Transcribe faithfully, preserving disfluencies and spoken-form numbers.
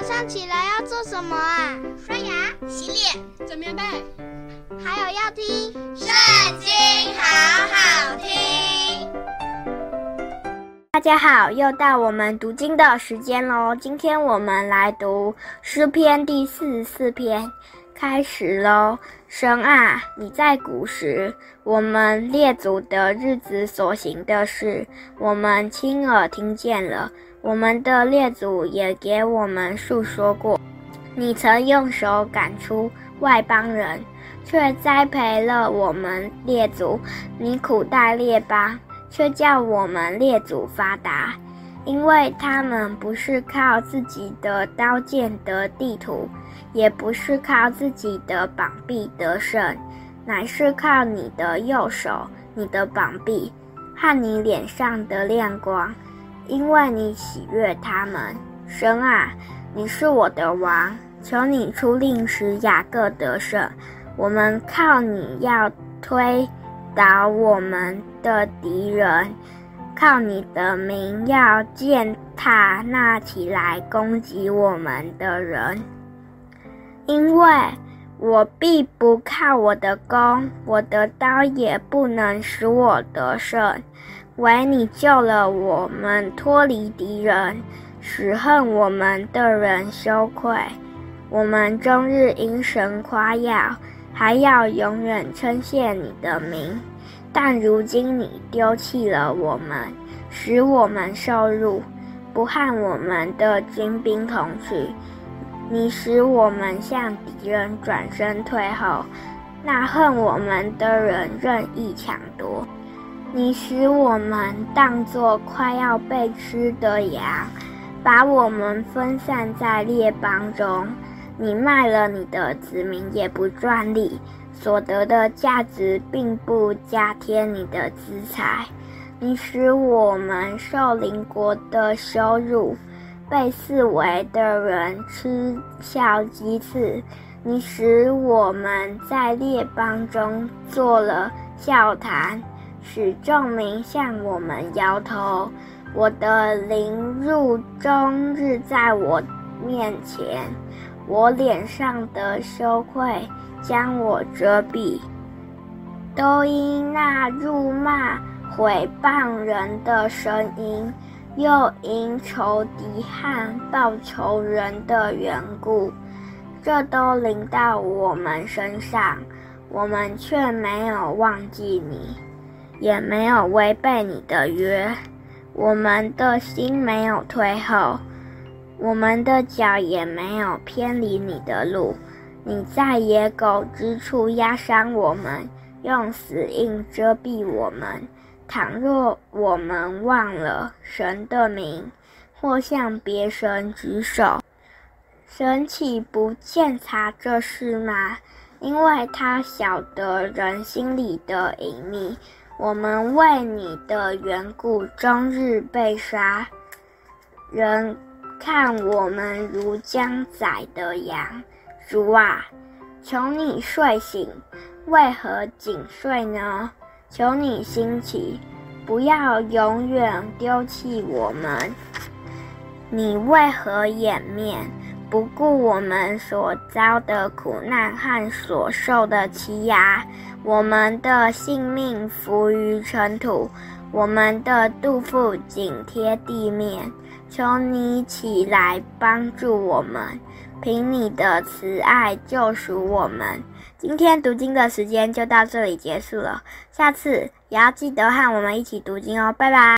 早上起来要做什么啊？刷牙、洗脸、整棉被，还有要听《圣经》，好好听。大家好，又到我们读经的时间喽。今天我们来读诗篇第四十四篇，开始喽。神啊，你在古时，我们列祖的日子所行的事，我们亲耳听见了。我们的列祖也给我们述说过，你曾用手赶出外邦人，却栽培了我们列祖；你苦待列邦，却叫我们列祖发达，因为他们不是靠自己的刀剑得地土，也不是靠自己的膀臂得胜，乃是靠你的右手、你的膀臂和你脸上的亮光。因为你喜悦他们。神啊，你是我的王，求你出令使雅各得胜。我们靠你要推倒我们的敌人，靠你的名要践踏那起来攻击我们的人。因为我必不靠我的弓，我的刀也不能使我得胜。唯你救了我们脱离敌人，使恨我们的人羞愧。我们终日因神夸耀，还要永远称谢你的名。但如今你丢弃了我们，使我们受辱，不和我们的军兵同去。你使我们向敌人转身退后，那恨我们的人任意抢夺。你使我们当作快要被吃的羊，把我们分散在列邦中。你卖了你的子民也不赚利，所得的价值并不加添你的资财。你使我们受邻国的羞辱，被四围的人嗤笑讥刺。你使我们在列邦中做了笑谈，使众民向我们摇头。我的凌辱终日在我面前，我脸上的羞愧将我遮蔽，都因那辱骂毁谤人的声音，又因仇敌和报仇人的缘故，这都临到我们身上，我们却没有忘记你，也没有违背你的约。我们的心没有退后，我们的脚也没有偏离你的路。你在野狗之处压伤我们，用死荫遮蔽我们。倘若我们忘了神的名，或向别神举手，神岂不鉴察这事吗？因为他晓得人心里的隐秘。我们为你的缘故终日被杀，人看我们如将宰的羊。主啊，求你睡醒，为何紧睡呢？求你兴起，不要永远丢弃我们。你为何掩面，不顾我们所遭的苦难和所受的欺压？我们的性命浮于尘土，我们的肚腹紧贴地面。求你起来帮助我们，凭你的慈爱救赎我们。今天读经的时间就到这里结束了，下次也要记得和我们一起读经哦，拜拜。